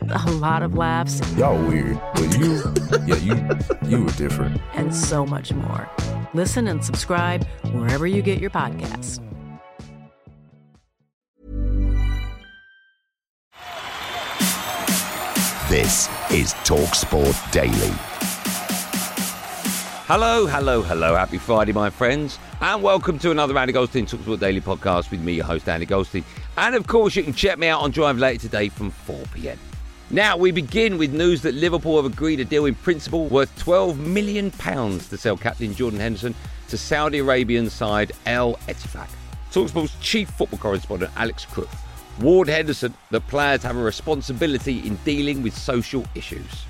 A lot of laughs. Y'all weird, but you were different. And so much more. Listen and subscribe wherever you get your podcasts. This is TalkSport Daily. Hello. Happy Friday, my friends. And welcome to another Andy Goldstein TalkSport Daily podcast with me, your host, Andy Goldstein. And of course, you can check me out on Drive later today from 4pm. Now, we begin with news that Liverpool have agreed a deal in principle worth £12 million to sell captain Jordan Henderson to Saudi Arabian side Al Ettifaq. TalkSport's chief football correspondent, Alex Crook, warned Henderson that players have a responsibility in dealing with social issues.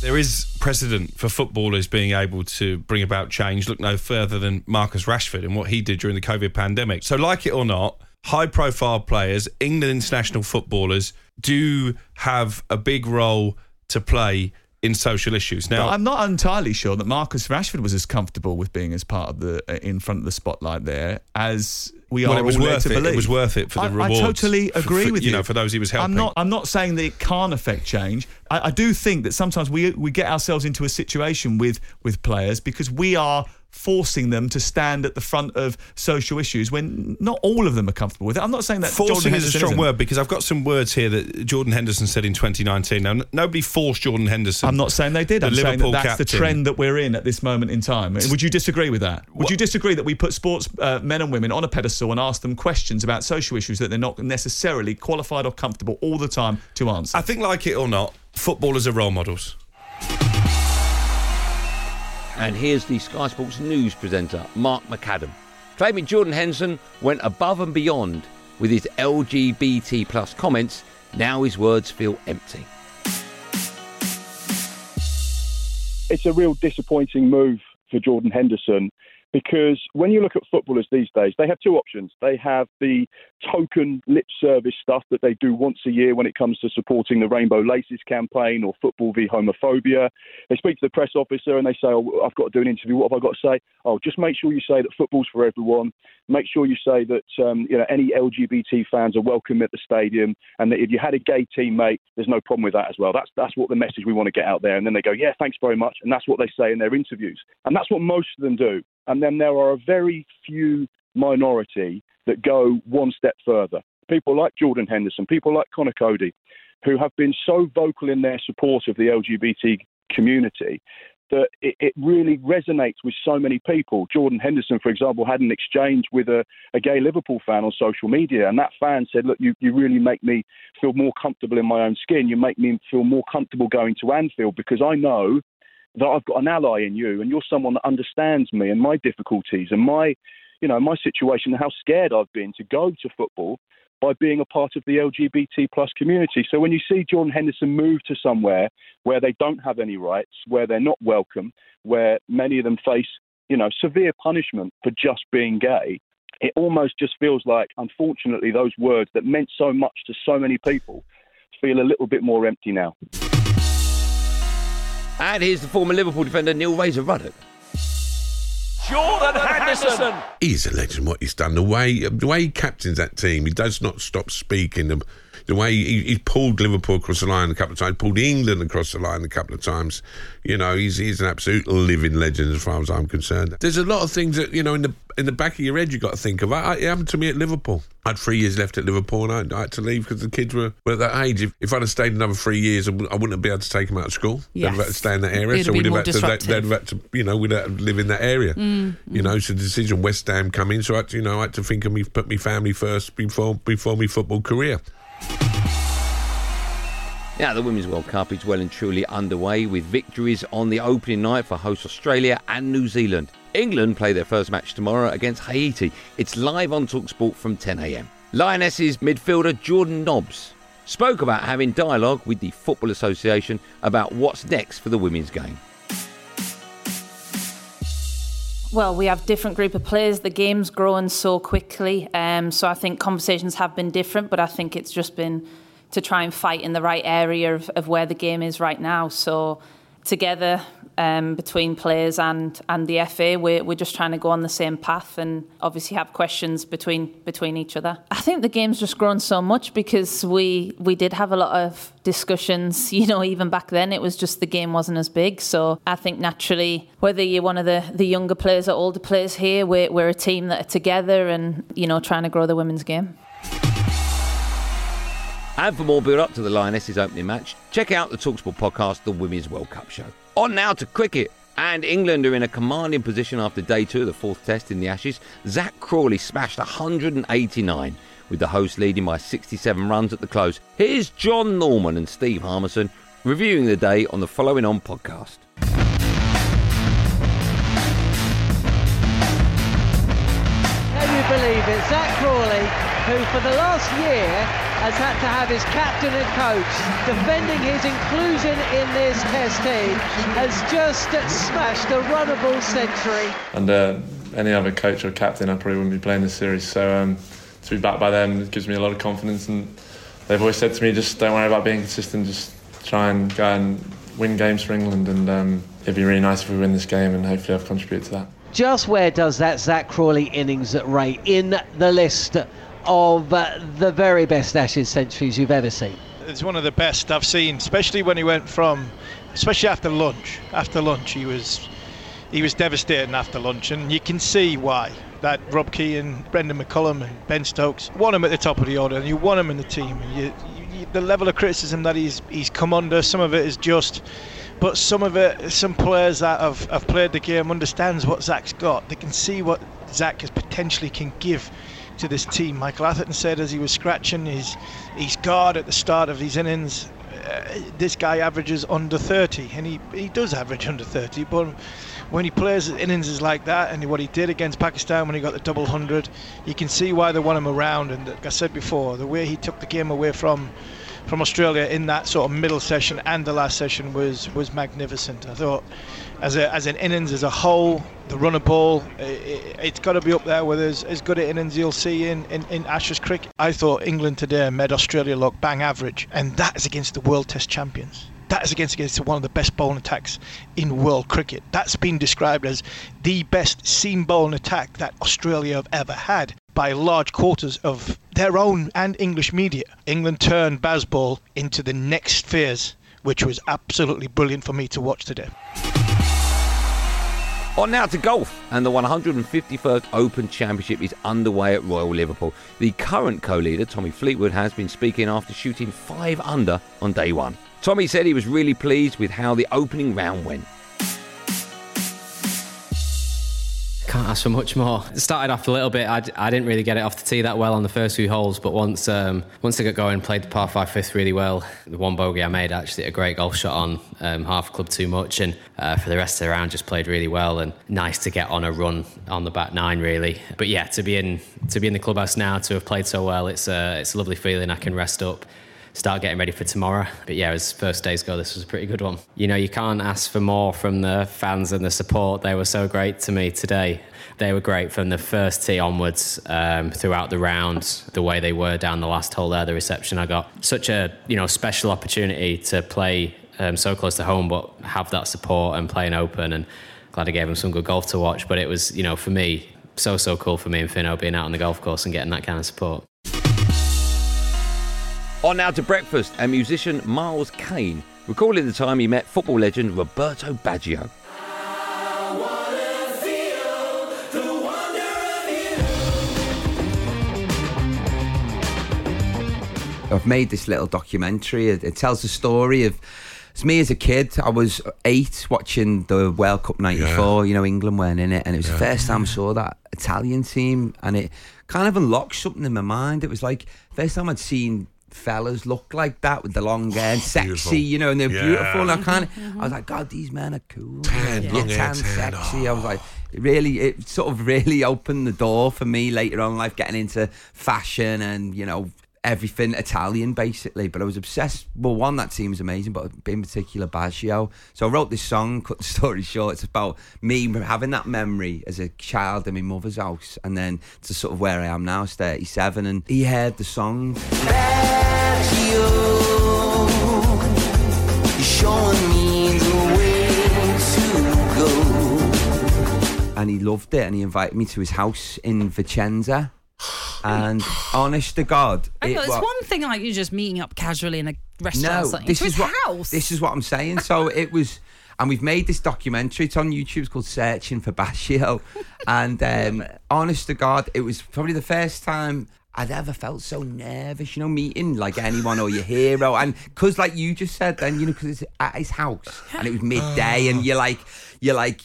There is precedent for footballers being able to bring about change. Look no further than Marcus Rashford and what he did during the COVID pandemic. So, like it or not, high-profile players, England international footballers, do have a big role to play in social issues. Now, but I'm not entirely sure that Marcus Rashford was as comfortable with being as part of the in front of the spotlight there as we are all led to believe. It was worth it for the rewards. I totally agree with you. For those he was helping. I'm not saying that it can't affect change. I do think that sometimes we get ourselves into a situation with players because we are forcing them to stand at the front of social issues when not all of them are comfortable with it. I'm not saying that forcing is a strong word because I've got some words here that Jordan Henderson said in 2019. Now, nobody forced Jordan Henderson. I'm not saying they did. I'm saying that's the trend that we're in at this moment in time. Would you disagree with that? Would you disagree that we put sports men and women on a pedestal and ask them questions about social issues that they're not necessarily qualified or comfortable all the time to answer? I think, like it or not, footballers are role models. And here's the Sky Sports News presenter, Mark McAdam, claiming Jordan Henderson went above and beyond with his LGBT plus comments. Now his words feel empty. It's a real disappointing move for Jordan Henderson because when you look at footballers these days, they have 2 options. They have the token lip service stuff that they do once a year when it comes to supporting the Rainbow Laces campaign or Football v Homophobia. They speak to the press officer and they say, oh, I've got to do an interview. What have I got to say? Oh, just make sure you say that football's for everyone. Make sure you say that any LGBT fans are welcome at the stadium and that if you had a gay teammate, there's no problem with that as well. That's what the message we want to get out there. And then they go, yeah, thanks very much. And that's what they say in their interviews. And that's what most of them do. And then there are a very few minority that go one step further. People like Jordan Henderson, people like Conor Cody, who have been so vocal in their support of the LGBT community that it really resonates with so many people. Jordan Henderson, for example, had an exchange with a gay Liverpool fan on social media, and that fan said, look, you really make me feel more comfortable in my own skin. You make me feel more comfortable going to Anfield because I know that I've got an ally in you and you're someone that understands me and my difficulties and my situation and how scared I've been to go to football by being a part of the LGBT plus community. So when you see Jordan Henderson move to somewhere where they don't have any rights, where they're not welcome, where many of them face, severe punishment for just being gay, it almost just feels like, unfortunately, those words that meant so much to so many people feel a little bit more empty now. And here's the former Liverpool defender, Neil Razor Ruddock. Jordan Henderson! He's a legend, what he's done. The way he captains that team, he does not stop speaking. the way he pulled Liverpool across the line a couple of times, pulled England across the line a couple of times. You know, he's an absolute living legend as far as I'm concerned. There's a lot of things that, you know, in the back of your head you've got to think of. It happened to me at Liverpool. I had 3 years left at Liverpool and I had to leave because the kids were at that age. If I'd have stayed another 3 years, I wouldn't have been able to take them out of school. Yes. They'd have had to stay in that area. It'd so we'd have had disruptive. They'd have had to, you know, we'd have had to live in that area. You know, so the decision, West Ham come in. So I had to, you know, I had to think of me, put my family first before my football career. Now, the Women's World Cup is well and truly underway with victories on the opening night for host Australia and New Zealand. England play their first match tomorrow against Haiti. It's live on TalkSport from 10 a.m. Lionesses midfielder Jordan Nobbs spoke about having dialogue with the Football Association about what's next for the women's game. Well, we have different group of players. The game's growing so quickly. So I think conversations have been different, but I think it's just been to try and fight in the right area of where the game is right now. So together, between players and the FA, we're just trying to go on the same path and obviously have questions between each other. I think the game's just grown so much because we did have a lot of discussions, you know, even back then. It was just the game wasn't as big. So I think naturally, whether you're one of the younger players or older players here, we're a team that are together and, you know, trying to grow the women's game. And for more build-up to the Lionesses opening match, check out the TalkSport podcast, The Women's World Cup Show. On now to cricket. And England are in a commanding position after day two of the fourth test in the Ashes. Zak Crawley smashed 189, with the hosts leading by 67 runs at the close. Here's John Norman and Steve Harmison reviewing the day on the Following On podcast. Can you believe it? Zak Crawley, who for the last year has had to have his captain and coach defending his inclusion in this test team, has just smashed a runnable century. And any other coach or captain, I probably wouldn't be playing this series. So to be backed by them, it gives me a lot of confidence. And they've always said to me, just don't worry about being consistent, just try and go and win games for England. And it'd be really nice if we win this game, and hopefully I've contributed to that. Just where does that Zak Crawley innings rate in the list of the very best Ashes centuries you've ever seen? It's one of the best I've seen, especially when he went from, especially after lunch. After lunch, he was devastating after lunch, and you can see why. That Rob Key and Brendan McCullum and Ben Stokes want him at the top of the order, and you want him in the team. And you, the level of criticism that he's come under, some of it is just, but some of it, some players that have played the game understands what Zak's got. They can see what Zak is potentially can give to this team. Michael Atherton said as he was scratching his guard at the start of his innings, this guy averages under 30, and he does average under 30, but when he plays innings like that, and what he did against Pakistan when he got the 100, you can see why they want him around. And like I said before, the way he took the game away from Australia in that sort of middle session and the last session was magnificent. I thought as an innings as a whole, the runner ball, it's got to be up there with as good an innings you'll see in Ashes cricket. I thought England today made Australia look bang average, and that is against the World Test champions. That is against one of the best bowling attacks in world cricket. That's been described as the best seam bowling attack that Australia have ever had by large quarters of their own and English media. England turned baseball into the next phase, which was absolutely brilliant for me to watch today. On now to golf, and the 151st Open Championship is underway at Royal Liverpool. The current co-leader, Tommy Fleetwood, has been speaking after shooting 5 under on day one. Tommy said he was really pleased with how the opening round went. Can't ask for much more. It started off a little bit. I didn't really get it off the tee that well on the first few holes, but once I got going, played the par 5 fifth really well. The one bogey I made, actually, a great golf shot on half club too much, and for the rest of the round, just played really well, and nice to get on a run on the back nine, really. But yeah, to be in the clubhouse now, to have played so well, it's a lovely feeling. I can rest up, start getting ready for tomorrow. But yeah, as first days go, this was a pretty good one. You know, you can't ask for more from the fans and the support. They were so great to me today. They were great from the first tee onwards, throughout the round, the way they were down the last hole there, the reception I got. Such a, you know, special opportunity to play so close to home, but have that support and play an open, and glad I gave them some good golf to watch. But it was, you know, for me, so cool for me and Finno being out on the golf course and getting that kind of support. On now to breakfast and musician Miles Kane, recalling the time he met football legend Roberto Baggio. I've made this little documentary. It tells the story of it's me as a kid. I was 8 watching the World Cup 94, you know, England weren't in it, and it was the first time I saw that Italian team, and it kind of unlocked something in my mind. It was like first time I'd seen fellas look like that with the long hair and sexy, beautiful. You know, and they're beautiful, and I kind of I was like, God, these men are cool, tan, sexy. I was like, it sort of really opened the door for me later on in life, getting into fashion and, you know, everything Italian basically. But I was obsessed, well, one, that team was amazing, but in particular Baggio. So I wrote this song, cut the story short, it's about me having that memory as a child in my mother's house, and then to sort of where I am now, I was 37, and he heard the song. Baggio, you're showing me the way to go. And he loved it, and he invited me to his house in Vicenza. And honest to God, it's one thing like you're just meeting up casually in a restaurant or something. This is what I'm saying. So it was, and we've made this documentary. It's on YouTube. It's called Searching for Baggio. And honest to God, it was probably the first time I'd ever felt so nervous, you know, meeting like anyone or your hero. And because like you just said then, you know, because it's at his house and it was midday and you're like,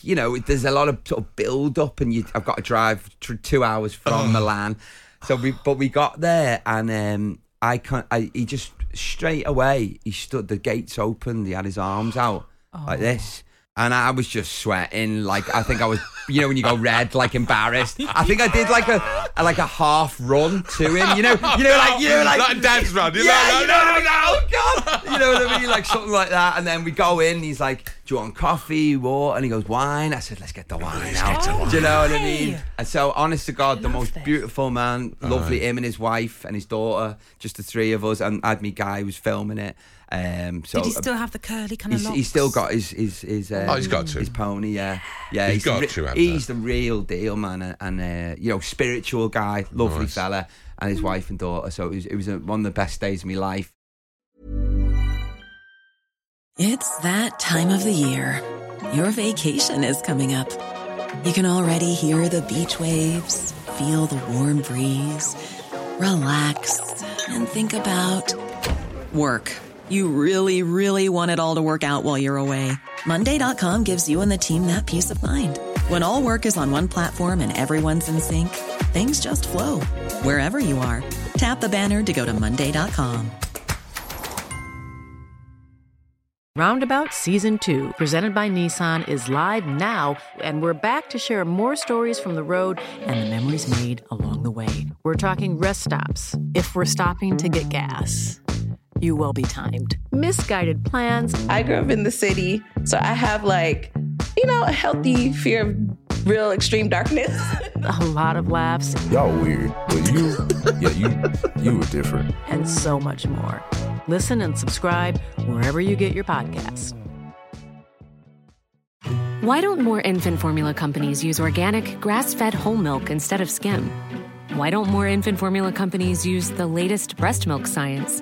you know, there's a lot of sort of build up, and I've got to drive 2 hours from Milan. So we got there, and he just straight away, he stood, the gates open, he had his arms out like this. And I was just sweating, like I think I was, you know, when you go red, like embarrassed. I think I did like a half run to him, like a dance run. You know, you know what I mean, like something like that. And then we go in, and he's like, "Do you want coffee, water?" And he goes, "Wine." I said, "Let's get the wine out." Do you know what I mean? And so, honest to God, the most beautiful man, lovely, him and his wife and his daughter, just the three of us, and I had me guy who was filming it. So did he still have the curly kind of locks? He's still got his got to. His pony, yeah. He's got to. He's the real deal, man, and you know, spiritual guy, lovely fella, and his wife and daughter. So it was one of the best days of my life. It's that time of the year. Your vacation is coming up. You can already hear the beach waves, feel the warm breeze, relax, and think about work. You really, really want it all to work out while you're away. Monday.com gives you and the team that peace of mind. When all work is on one platform and everyone's in sync, things just flow. Wherever you are, tap the banner to go to Monday.com. Roundabout Season 2, presented by Nissan, is live now, and we're back to share more stories from the road and the memories made along the way. We're talking rest stops, if we're stopping to get gas. You will be timed. Misguided plans. I grew up in the city, so I have like, you know, a healthy fear of real extreme darkness. A lot of laughs. Y'all weird, but you were different. And so much more. Listen and subscribe wherever you get your podcasts. Why don't more infant formula companies use organic, grass-fed whole milk instead of skim? Why don't more infant formula companies use the latest breast milk science?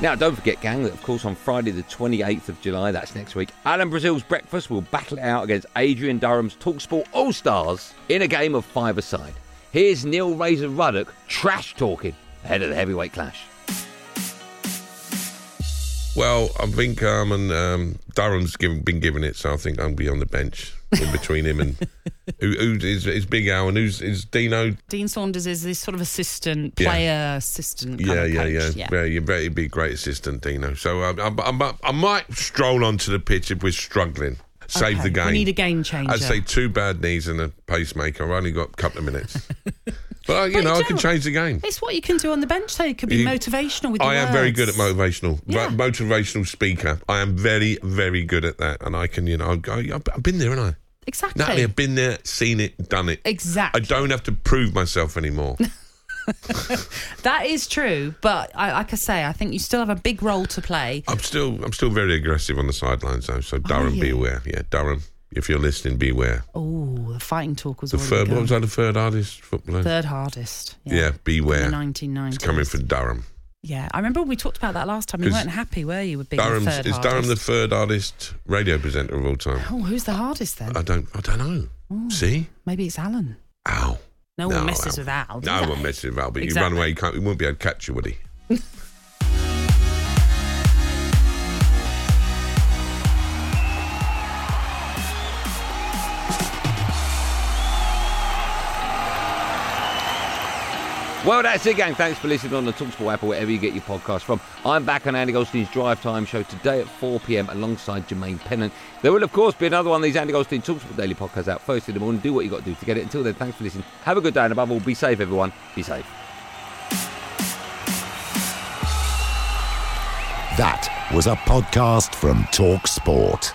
Now, don't forget, gang, that, of course, on Friday the 28th of July, that's next week, Alan Brazil's Breakfast will battle it out against Adrian Durham's TalkSport All-Stars in a game of five-a-side. Here's Neil Razor Ruddock trash-talking ahead of the heavyweight clash. Well, I've been calm, and Durham's been giving it, so I think I'm be on the bench in between him and... Who is Big Al, and who's Dino? Dean Saunders is this sort of assistant, player assistant kind of coach. Yeah, you bet he'd be a great assistant, Dino. So I might stroll onto the pitch if we're struggling. Save the game. We need a game changer. I'd say 2 bad knees and a pacemaker. I've only got a couple of minutes. But you know, I can change the game. It's what you can do on the bench. So you could be motivational with your words. I am very good at motivational. Yeah. Motivational speaker. I am very, very good at that. And I can, you know, I've been there, haven't I? Exactly. Natalie, I've been there, seen it, done it. Exactly. I don't have to prove myself anymore. That is true, but like I say, I think you still have a big role to play. I'm still very aggressive on the sidelines, though. So Durham, be aware. Yeah, Durham, if you're listening, beware. Oh, the fighting talk was the third. What was that? The third hardest footballer. Third hardest. Yeah, beware. 1990. It's coming for Durham. Yeah, I remember when we talked about that last time. You weren't happy, were you, with being the third hardest? Is Durham the third hardest radio presenter of all time? Oh, who's the hardest then? I don't know. Ooh, see, maybe it's Alan. Ow. No one messes with Al. No one messes with Al, but exactly. You run away, he wouldn't be able to catch you, would he? Well, that's it, gang. Thanks for listening on the TalkSport app or wherever you get your podcast from. I'm back on Andy Goldstein's Drive Time show today at 4pm alongside Jermaine Pennant. There will, of course, be another one of these Andy Goldstein TalkSport daily podcasts out first in the morning. Do what you got to do to get it. Until then, thanks for listening. Have a good day, and above all, be safe, everyone. Be safe. That was a podcast from TalkSport.